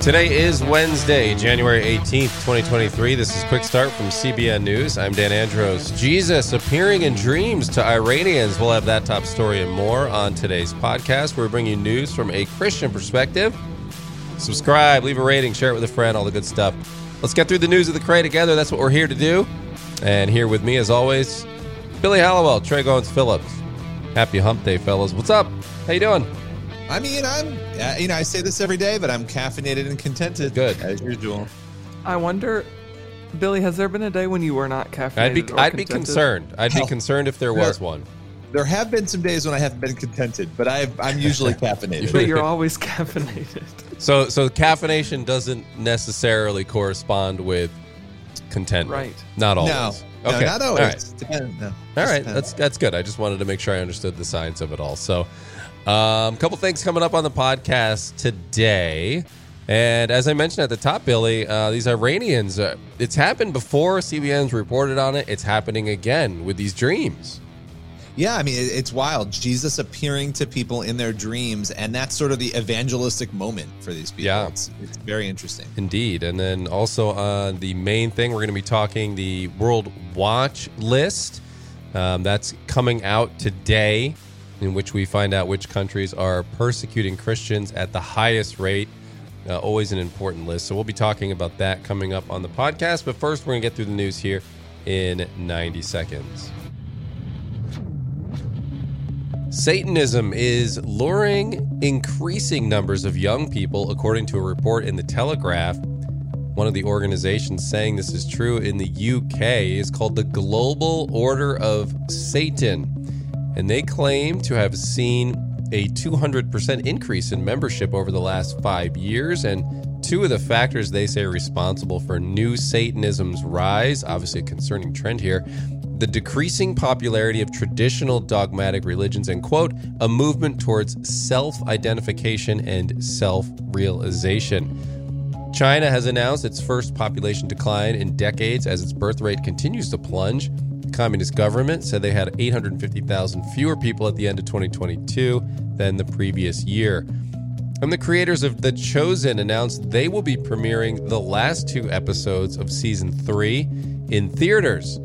Today is Wednesday, January 18th, 2023. This is Quick Start from CBN News. I'm Dan Andros. Jesus appearing in dreams to Iranians. We'll have that top story and more on today's podcast. We're bringing you news from a Christian perspective. Subscribe, leave a rating, share it with a friend, all the good stuff. Let's get through the news of the cray together. That's what we're here to do. And here with me, as always, Billy Halliwell, Trey Goins-Phillips. Happy hump day, fellas. What's up? How you doing? I mean, I say this every day, but I'm caffeinated and contented. Good. As usual. I wonder, Billy, has there been a day when you were not caffeinated I'd be concerned. I'd be concerned if there was one. There have been some days when I haven't been contented, but I'm usually caffeinated. But you're always caffeinated. So caffeination doesn't necessarily correspond with contentment. Right. Not always. No, okay. No, not always. All right. That's good. I just wanted to make sure I understood the science of it all. So... couple things coming up on the podcast today. And as I mentioned at the top, Billy, these Iranians, it's happened before. CBN's reported on it. It's happening again with these dreams. Yeah, I mean, it's wild. Jesus appearing to people in their dreams, and that's sort of the evangelistic moment for these people. Yeah. It's very interesting. Indeed. And then also on the main thing, we're going to be talking the World Watch List. That's coming out today, in which we find out which countries are persecuting Christians at the highest rate. Always an important list. So we'll be talking about that coming up on the podcast. But first, we're going to get through the news here in 90 seconds. Satanism is luring increasing numbers of young people, according to a report in The Telegraph. One of the organizations saying this is true in the UK is called the Global Order of Satan. And they claim to have seen a 200% increase in membership over the last 5 years. And two of the factors they say are responsible for new Satanism's rise, obviously a concerning trend here, the decreasing popularity of traditional dogmatic religions and, quote, a movement towards self-identification and self-realization. China has announced its first population decline in decades as its birth rate continues to plunge. The communist government said they had 850,000 fewer people at the end of 2022 than the previous year. And the creators of The Chosen announced they will be premiering the last two episodes of Season 3 in theaters.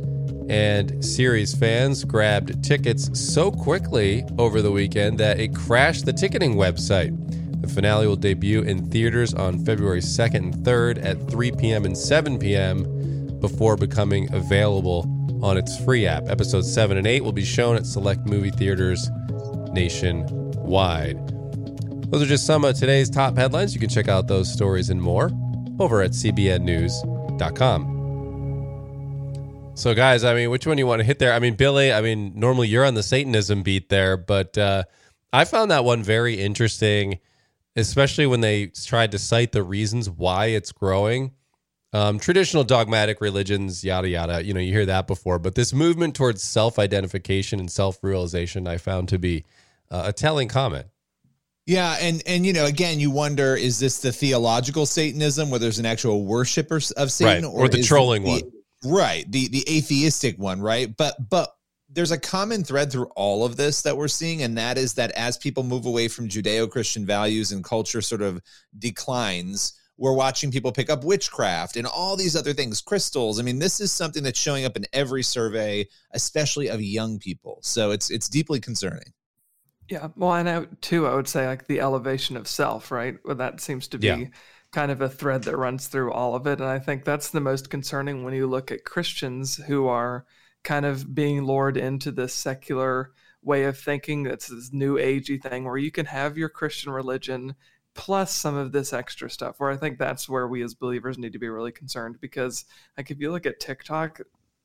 And series fans grabbed tickets so quickly over the weekend that it crashed the ticketing website. The finale will debut in theaters on February 2nd and 3rd at 3 p.m. and 7 p.m. before becoming available on its free app. Episodes 7 and 8 will be shown at select movie theaters nationwide. Those are just some of today's top headlines. You can check out those stories and more over at cbnnews.com. So, guys, I mean, which one do you want to hit there? I mean, Billy, normally you're on the Satanism beat there, but I found that one very interesting, especially when they tried to cite the reasons why it's growing. Traditional dogmatic religions, yada, yada, you hear that before. But this movement towards self-identification and self-realization I found to be a telling comment. Yeah. And, again, you wonder, is this the theological Satanism where there's an actual worshiper of Satan? Right. Or the trolling one. Right. The atheistic one. Right. But there's a common thread through all of this that we're seeing, and that is that as people move away from Judeo-Christian values and culture sort of declines, we're watching people pick up witchcraft and all these other things, crystals. I mean, this is something that's showing up in every survey, especially of young people. So it's deeply concerning. Yeah. Well, and I would say like the elevation of self, right? Well, that seems to be kind of a thread that runs through all of it. And I think that's the most concerning when you look at Christians who are kind of being lured into this secular way of thinking. That's this new agey thing where you can have your Christian religion plus some of this extra stuff, where I think that's where we as believers need to be really concerned, because like if you look at TikTok,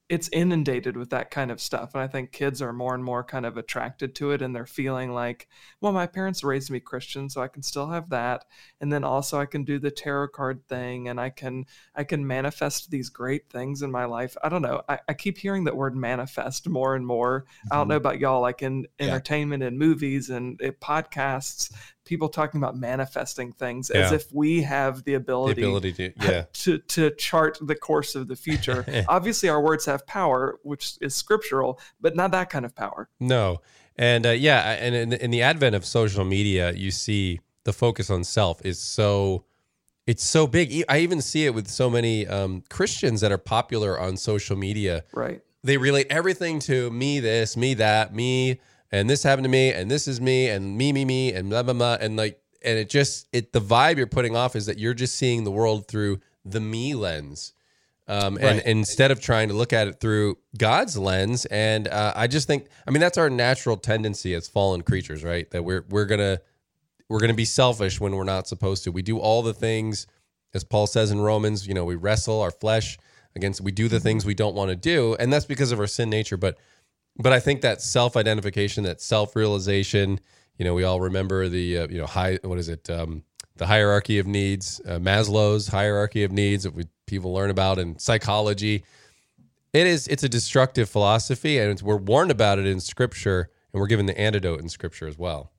it's inundated with that kind of stuff. And I think kids are more and more kind of attracted to it, and they're feeling like, well, my parents raised me Christian, so I can still have that. And then also I can do the tarot card thing, and I can manifest these great things in my life. I don't know. I keep hearing that word manifest more and more. Mm-hmm. I don't know about y'all, like in entertainment and movies and podcasts, people talking about manifesting things as if we have the ability to chart the course of the future. Obviously, our words have power, which is scriptural, but not that kind of power. No. And and in the advent of social media, you see the focus on self is so It's so big. I even see it with so many Christians that are popular on social media. Right. They relate everything to me, this, me, that, me, and this happened to me, and this is me, and me, and blah, blah, blah. And like, and it just, it, the vibe you're putting off is that you're just seeing the world through the me lens. And instead of trying to look at it through God's lens. And I just think, I mean, that's our natural tendency as fallen creatures, right? That we're going to be selfish when we're not supposed to. We do all the things, as Paul says in Romans, you know, we wrestle our flesh against, we do the things we don't want to do. And that's because of our sin nature. But I think that self-identification, that self-realization, you know, we all remember the, you know, the hierarchy of needs, Maslow's hierarchy of needs that people learn about in psychology. It's a destructive philosophy, and we're warned about it in Scripture, and we're given the antidote in Scripture as well.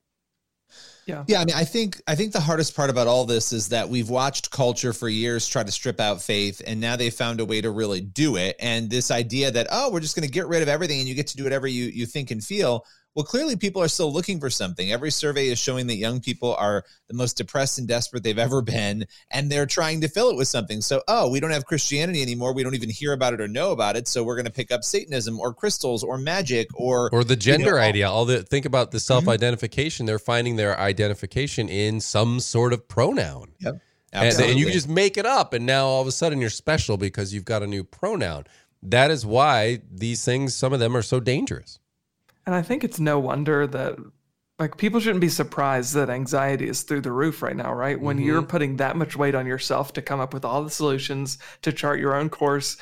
Yeah. I mean, I think the hardest part about all this is that we've watched culture for years try to strip out faith, and now they found a way to really do it. And this idea that, oh, we're just going to get rid of everything and you get to do whatever you think and feel. Well, clearly people are still looking for something. Every survey is showing that young people are the most depressed and desperate they've ever been, and they're trying to fill it with something. So, oh, we don't have Christianity anymore. We don't even hear about it or know about it. So we're going to pick up Satanism or crystals or magic or the gender idea. Think about the self-identification. Mm-hmm. They're finding their identification in some sort of pronoun. Yep. And you just make it up, and now all of a sudden you're special because you've got a new pronoun. That is why these things, some of them, are so dangerous. And I think it's no wonder that, like, people shouldn't be surprised that anxiety is through the roof right now, right? When you're putting that much weight on yourself to come up with all the solutions, to chart your own course,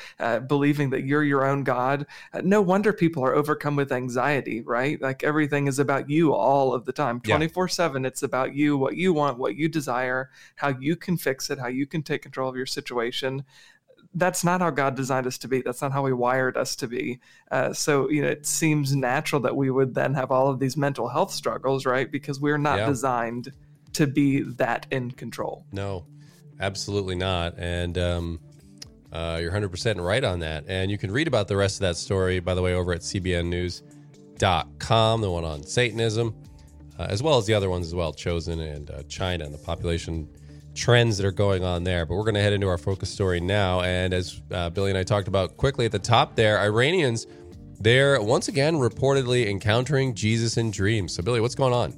believing that you're your own God, no wonder people are overcome with anxiety, right? Like, everything is about you all of the time. 24/7, It's about you, what you want, what you desire, how you can fix it, how you can take control of your situation. That's not how God designed us to be. That's not how he wired us to be. So, you know, it seems natural that we would then have all of these mental health struggles, right? Because we're not designed to be that in control. No, absolutely not. And you're 100% right on that. And you can read about the rest of that story, by the way, over at cbnnews.com, the one on Satanism, as well as the other ones as well, Chosen and China and the population trends that are going on there. But we're going to head into our focus story now, and as Billy and I talked about quickly at the top there, Iranians, they're once again reportedly encountering Jesus in dreams. So Billy, what's going on?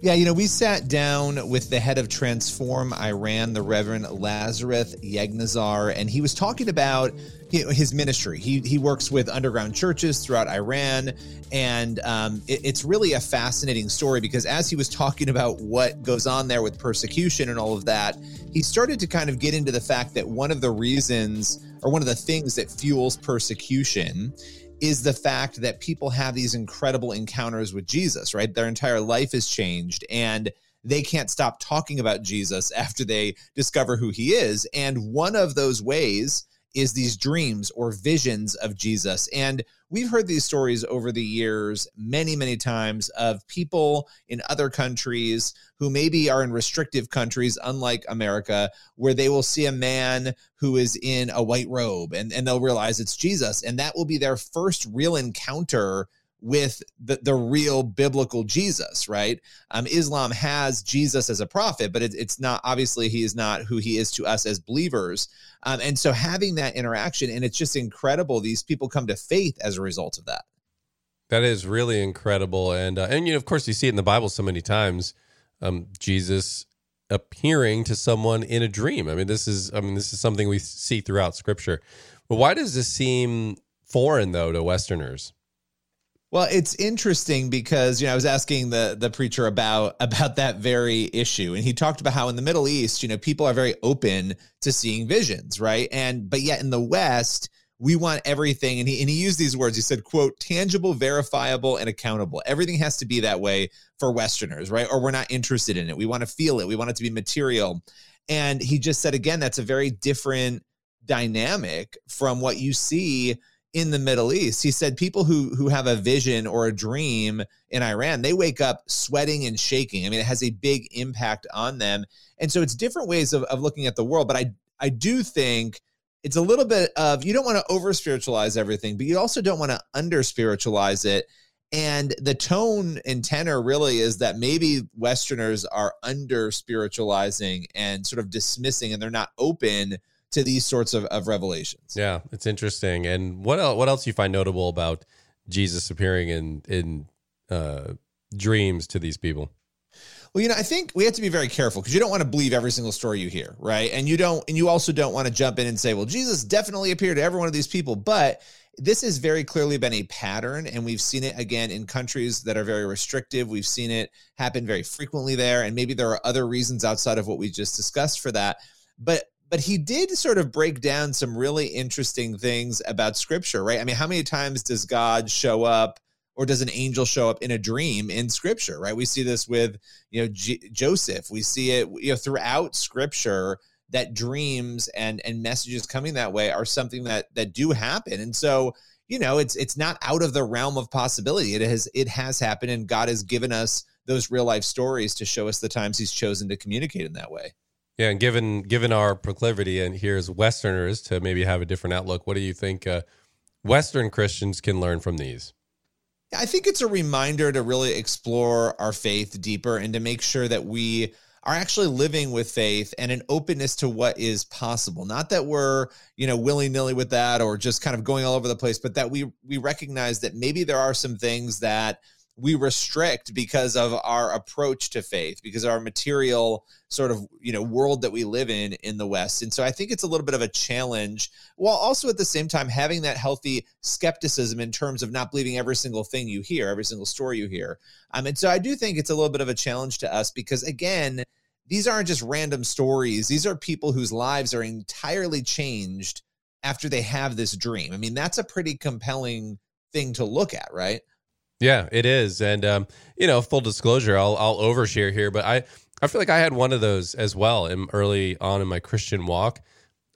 Yeah, you know, we sat down with the head of Transform Iran, the Reverend Lazarus Yegnazar, and he was talking about his ministry. He works with underground churches throughout Iran, and it's really a fascinating story, because as he was talking about what goes on there with persecution and all of that, he started to kind of get into the fact that one of the reasons, or one of the things that fuels persecution, is the fact that people have these incredible encounters with Jesus, right? Their entire life is changed, and they can't stop talking about Jesus after they discover who he is. And one of those ways is these dreams or visions of Jesus. And we've heard these stories over the years many, many times of people in other countries who maybe are in restrictive countries, unlike America, where they will see a man who is in a white robe and they'll realize it's Jesus. And that will be their first real encounter with the real biblical Jesus, right? Islam has Jesus as a prophet, but it's not, obviously he is not who he is to us as believers. And so having that interaction, and it's just incredible. These people come to faith as a result of that. That is really incredible. And you know, of course you see it in the Bible so many times, Jesus appearing to someone in a dream. I mean, this is something we see throughout Scripture. But why does this seem foreign though to Westerners? Well, it's interesting because, you know, I was asking the preacher about that very issue, and he talked about how in the Middle East, you know, people are very open to seeing visions, right? But yet in the West, we want everything, and he used these words. He said, quote, tangible, verifiable, and accountable. Everything has to be that way for Westerners, right? Or we're not interested in it. We want to feel it. We want it to be material. And he just said, again, that's a very different dynamic from what you see in the Middle East. He said people who have a vision or a dream in Iran, they wake up sweating and shaking. I mean, it has a big impact on them. And so it's different ways of looking at the world. But I do think it's a little bit of, you don't want to over-spiritualize everything, but you also don't want to under-spiritualize it. And the tone and tenor really is that maybe Westerners are under-spiritualizing and sort of dismissing, and they're not open to these sorts of revelations. Yeah, it's interesting. And what else do you find notable about Jesus appearing in dreams to these people? Well, I think we have to be very careful because you don't want to believe every single story you hear, right? And you also don't want to jump in and say, well, Jesus definitely appeared to every one of these people, but this has very clearly been a pattern, and we've seen it again in countries that are very restrictive. We've seen it happen very frequently there, and maybe there are other reasons outside of what we just discussed for that. But he did sort of break down some really interesting things about Scripture, right? I mean, how many times does God show up or does an angel show up in a dream in Scripture, right? We see this with, Joseph. We see it, throughout Scripture, that dreams and messages coming that way are something that do happen. And so, it's not out of the realm of possibility. It has happened, and God has given us those real life stories to show us the times he's chosen to communicate in that way. Yeah. And given our proclivity and here as Westerners to maybe have a different outlook, what do you think Western Christians can learn from these? I think it's a reminder to really explore our faith deeper and to make sure that we are actually living with faith and an openness to what is possible. Not that we're, willy-nilly with that or just kind of going all over the place, but that we recognize that maybe there are some things that we restrict because of our approach to faith, because of our material sort of, world that we live in the West. And so I think it's a little bit of a challenge, while also at the same time having that healthy skepticism in terms of not believing every single thing you hear, every single story you hear. And so I do think it's a little bit of a challenge to us because, again, these aren't just random stories. These are people whose lives are entirely changed after they have this dream. I mean, that's a pretty compelling thing to look at, right? Yeah, it is. And, full disclosure, I'll overshare here, but I feel like I had one of those as well early on in my Christian walk.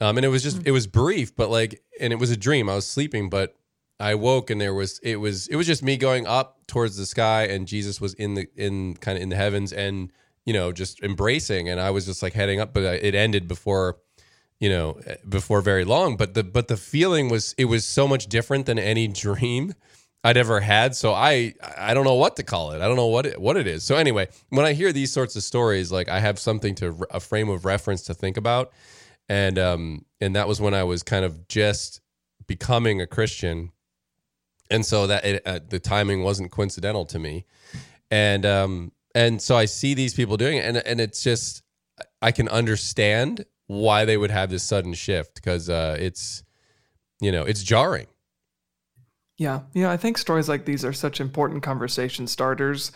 And it was brief, but and it was a dream. I was sleeping, but I woke and it was just me going up towards the sky, and Jesus was in the heavens and, just embracing. And I was just like heading up, but it ended before very long. But the feeling was, it was so much different than any dream I'd ever had. So I don't know what to call it. I don't know what it is. So anyway, when I hear these sorts of stories, I have something a frame of reference to think about. And that was when I was kind of just becoming a Christian. And so that the timing wasn't coincidental to me. And so I see these people doing it, and it's just, I can understand why they would have this sudden shift because it's jarring. Yeah. I think stories like these are such important conversation starters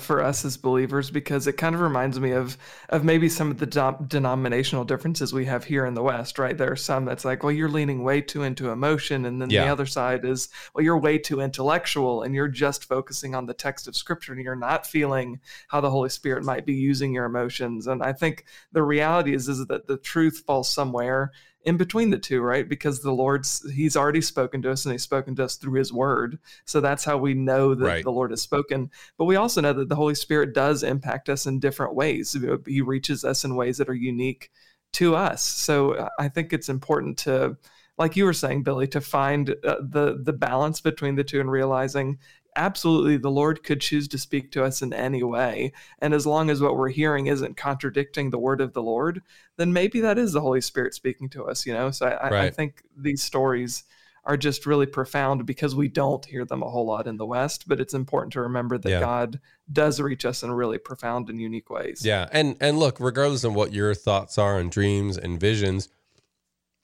for us as believers, because it kind of reminds me of maybe some of the denominational differences we have here in the West, right? There are some that's like, well, you're leaning way too into emotion. And then The other side is, well, you're way too intellectual and you're just focusing on the text of Scripture and you're not feeling how the Holy Spirit might be using your emotions. And I think the reality is that the truth falls somewhere in between the two, right? Because the Lord's, he's already spoken to us, and he's spoken to us through his word. So that's how we know that The Lord has spoken. But we also know that the Holy Spirit does impact us in different ways. He reaches us in ways that are unique to us. So I think it's important to, like you were saying, Billy, to find the balance between the two and realizing absolutely the Lord could choose to speak to us in any way. And as long as what we're hearing isn't contradicting the word of the Lord, then maybe that is the Holy Spirit speaking to us, So I think these stories are just really profound because we don't hear them a whole lot in the West, but it's important to remember that God does reach us in really profound and unique ways. Yeah. And look, regardless of what your thoughts are on dreams and visions,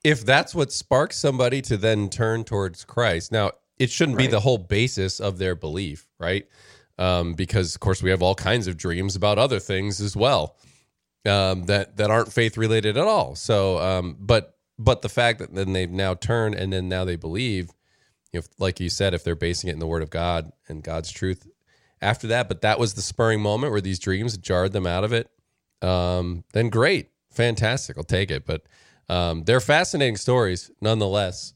if that's what sparks somebody to then turn towards Christ. Now, it shouldn't be the whole basis of their belief, right? Because, of course, we have all kinds of dreams about other things as well that aren't faith-related at all. So, but the fact that then they've now turned and then now they believe, like you said, if they're basing it in the Word of God and God's truth after that, but that was the spurring moment where these dreams jarred them out of it, then great, fantastic, I'll take it, but... they're fascinating stories, nonetheless.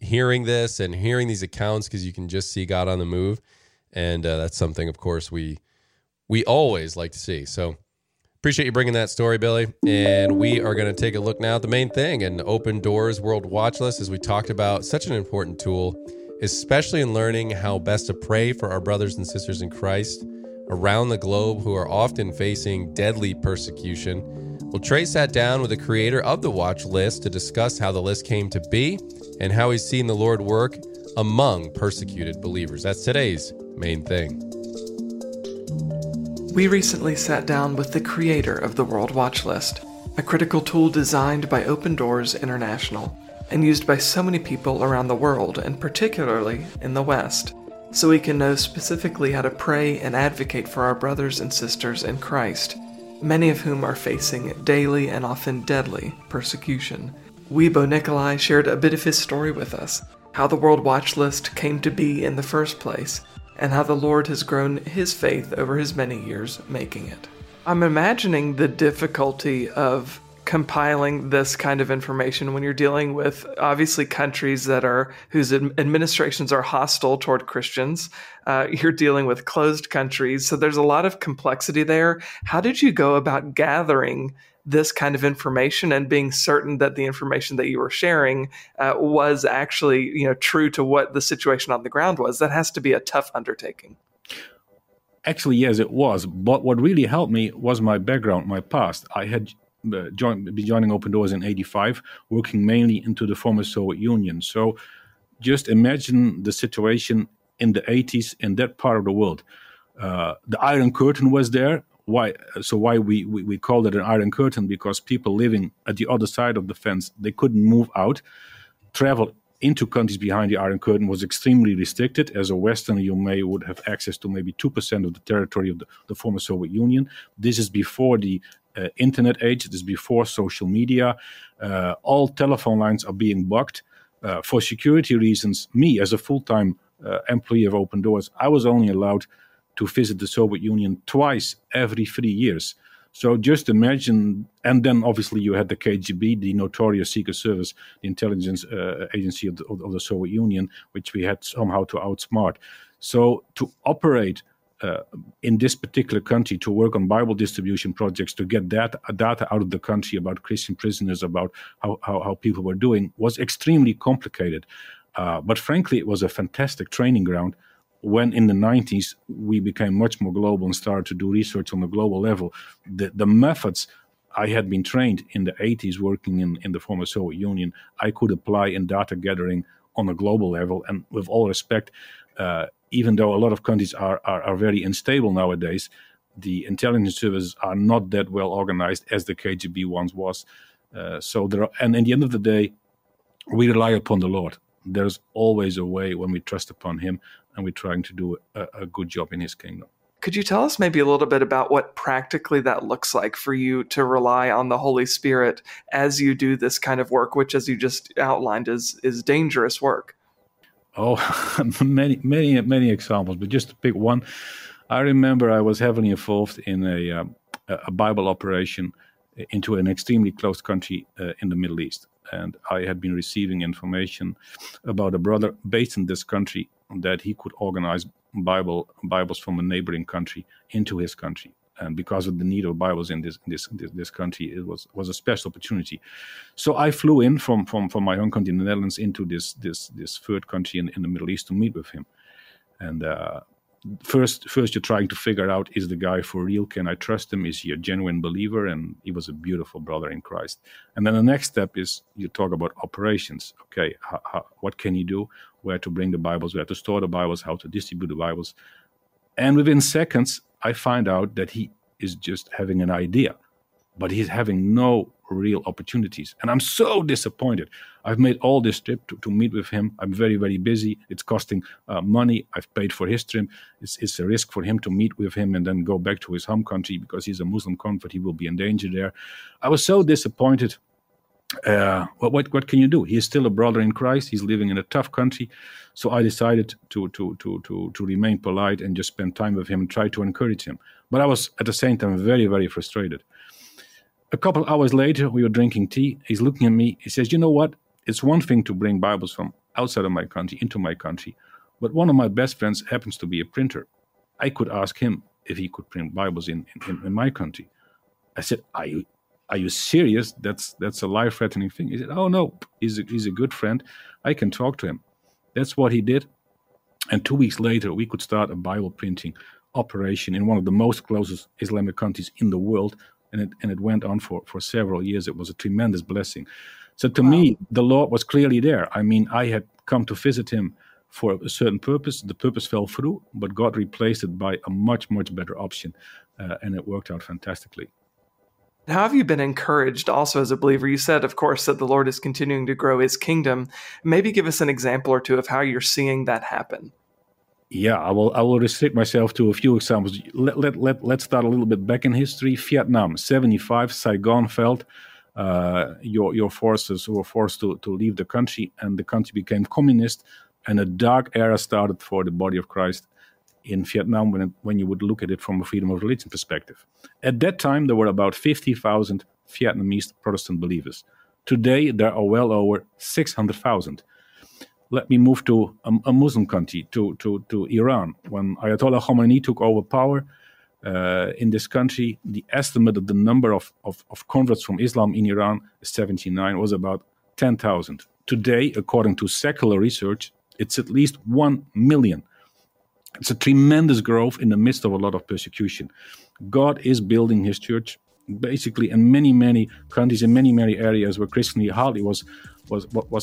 Hearing this and hearing these accounts, because you can just see God on the move, and that's something, of course, we always like to see. So, appreciate you bringing that story, Billy. And we are going to take a look now at the main thing and Open Doors World Watch List, as we talked about, such an important tool especially in learning how best to pray for our brothers and sisters in Christ around the globe who are often facing deadly persecution. Well, Trey sat down with the creator of the Watch List to discuss how the list came to be and how he's seen the Lord work among persecuted believers. That's today's main thing. We recently sat down with the creator of the World Watch List, a critical tool designed by Open Doors International and used by so many people around the world, and particularly in the West, so we can know specifically how to pray and advocate for our brothers and sisters in Christ, many of whom are facing daily and often deadly persecution. Weibo Nikolai shared a bit of his story with us, how the World Watch List came to be in the first place, and how the Lord has grown his faith over his many years making it. I'm imagining the difficulty of compiling this kind of information when you're dealing with obviously countries that are whose administrations are hostile toward Christians. You're dealing with closed countries, so there's a lot of complexity there. How did you go about gathering this kind of information and being certain that the information that you were sharing was actually, true to what the situation on the ground was? That has to be a tough undertaking. Actually, yes, it was. But what really helped me was my background, my past. I had joining Open Doors in 1985, working mainly into the former Soviet Union. So just imagine the situation in the 80s in that part of the world. The Iron Curtain was there. Why we called it an Iron Curtain? Because people living at the other side of the fence, they couldn't move out. Travel into countries behind the Iron Curtain was extremely restricted. As a Westerner, you would have access to maybe 2% of the territory of the former Soviet Union. This is before the internet age. It is before social media. All telephone lines are being blocked. For security reasons, me as a full-time employee of Open Doors, I was only allowed to visit the Soviet Union twice every 3 years. So just imagine, and then obviously you had the KGB, the notorious secret service, the intelligence agency of the Soviet Union, which we had somehow to outsmart. So to operate in this particular country, to work on Bible distribution projects, to get data out of the country about Christian prisoners, about how people were doing, was extremely complicated. But frankly, it was a fantastic training ground when in the 90s we became much more global and started to do research on a global level. The methods I had been trained in the 80s working in the former Soviet Union, I could apply in data gathering on a global level. And with all respect, even though a lot of countries are very unstable nowadays, the intelligence services are not that well organized as the KGB once was. And at the end of the day, we rely upon the Lord. There's always a way when we trust upon him and we're trying to do a good job in his kingdom. Could you tell us maybe a little bit about what practically that looks like for you to rely on the Holy Spirit as you do this kind of work, which, as you just outlined, is dangerous work? Oh, many examples, but just to pick one, I remember I was heavily involved in a Bible operation into an extremely closed country in the Middle East. And I had been receiving information about a brother based in this country that he could organize Bibles from a neighboring country into his country. And because of the need of Bibles in this country, it was a special opportunity. So I flew in from my home country in the Netherlands into this third country in the Middle East to meet with him. And first you're trying to figure out, is the guy for real? Can I trust him? Is he a genuine believer? And he was a beautiful brother in Christ. And then the next step is you talk about operations. Okay, what can you do? Where to bring the Bibles, where to store the Bibles, how to distribute the Bibles. And within seconds, I find out that he is just having an idea, but he's having no real opportunities. And I'm so disappointed. I've made all this trip to meet with him. I'm very, very busy. It's costing money. I've paid for his trip. It's a risk for him to meet with him and then go back to his home country because he's a Muslim convert. He will be in danger there. I was so disappointed. What can you do? He is still a brother in Christ. He's living in a tough country. So I decided to remain polite and just spend time with him and try to encourage him. But I was at the same time very, very frustrated. A couple of hours later, we were drinking tea. He's looking at me. He says, you know what? It's one thing to bring Bibles from outside of my country into my country, but one of my best friends happens to be a printer. I could ask him if he could print Bibles in my country. I said, Are you serious? That's a life-threatening thing. He said, oh, no, he's a good friend. I can talk to him. That's what he did. And 2 weeks later, we could start a Bible printing operation in one of the most closest Islamic countries in the world. And it went on for several years. It was a tremendous blessing. So to me, the Lord was clearly there. I mean, I had come to visit him for a certain purpose. The purpose fell through, but God replaced it by a much, much better option. And it worked out fantastically. How have you been encouraged also as a believer? You said, of course, that the Lord is continuing to grow his kingdom. Maybe give us an example or two of how you're seeing that happen. Yeah, I will restrict myself to a few examples. Let's start a little bit back in history. Vietnam, 1975, Saigon fell. Your forces were forced to leave the country, and the country became communist. And a dark era started for the body of Christ in Vietnam when you would look at it from a freedom of religion perspective. At that time, there were about 50,000 Vietnamese Protestant believers. Today, there are well over 600,000. Let me move to a Muslim country, to Iran. When Ayatollah Khomeini took over power in this country, the estimate of the number of converts from Islam in Iran, 79, was about 10,000. Today, according to secular research, it's at least 1 million. It's a tremendous growth in the midst of a lot of persecution. God is building his church basically in many, many countries, in many, many areas where Christianity hardly was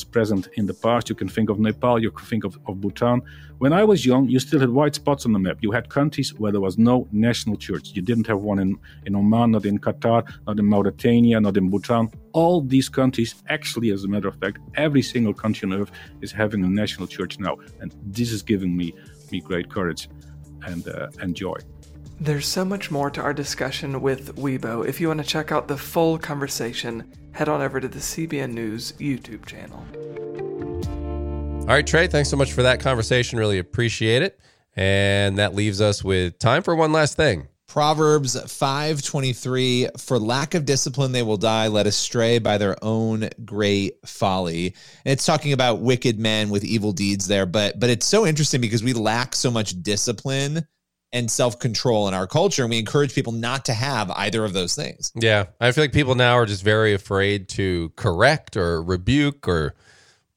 present in the past. You can think of Nepal, you can think of Bhutan. When I was young, you still had white spots on the map. You had countries where there was no national church. You didn't have one in Oman, not in Qatar, not in Mauritania, not in Bhutan. All these countries, actually, as a matter of fact, every single country on earth is having a national church now. And this is giving me great courage and joy. There's so much more to our discussion with Weibo. If you want to check out the full conversation, head on over to the CBN News YouTube channel. All right, Trey, thanks so much for that conversation. Really appreciate it. And that leaves us with time for one last thing. Proverbs 5:23, for lack of discipline they will die, led astray by their own great folly. And it's talking about wicked men with evil deeds there, but it's so interesting because we lack so much discipline and self-control in our culture. And we encourage people not to have either of those things. Yeah. I feel like people now are just very afraid to correct or rebuke or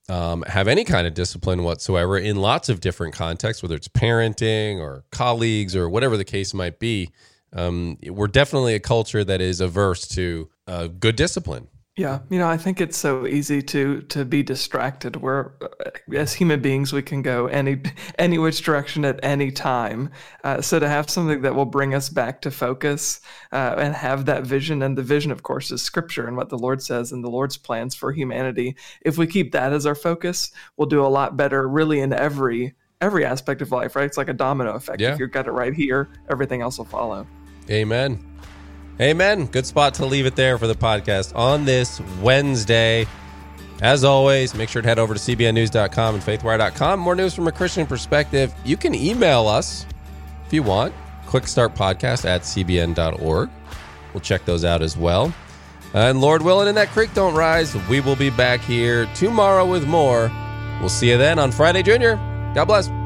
have any kind of discipline whatsoever in lots of different contexts, whether it's parenting or colleagues or whatever the case might be. We're definitely a culture that is averse to good discipline. Yeah. You know, I think it's so easy to be distracted, where as human beings, we can go any which direction at any time. So to have something that will bring us back to focus and have that vision, and the vision, of course, is Scripture and what the Lord says and the Lord's plans for humanity. If we keep that as our focus, we'll do a lot better really in every aspect of life, right? It's like a domino effect. Yeah. If you've got it right here, everything else will follow. Amen. Amen. Good spot to leave it there for the podcast on this Wednesday. As always, make sure to head over to cbnnews.com and faithwire.com. More news from a Christian perspective. You can email us if you want, QuickStartPodcast@cbn.org. We'll check those out as well. And Lord willing, and that creek don't rise, we will be back here tomorrow with more. We'll see you then on Friday, Junior. God bless.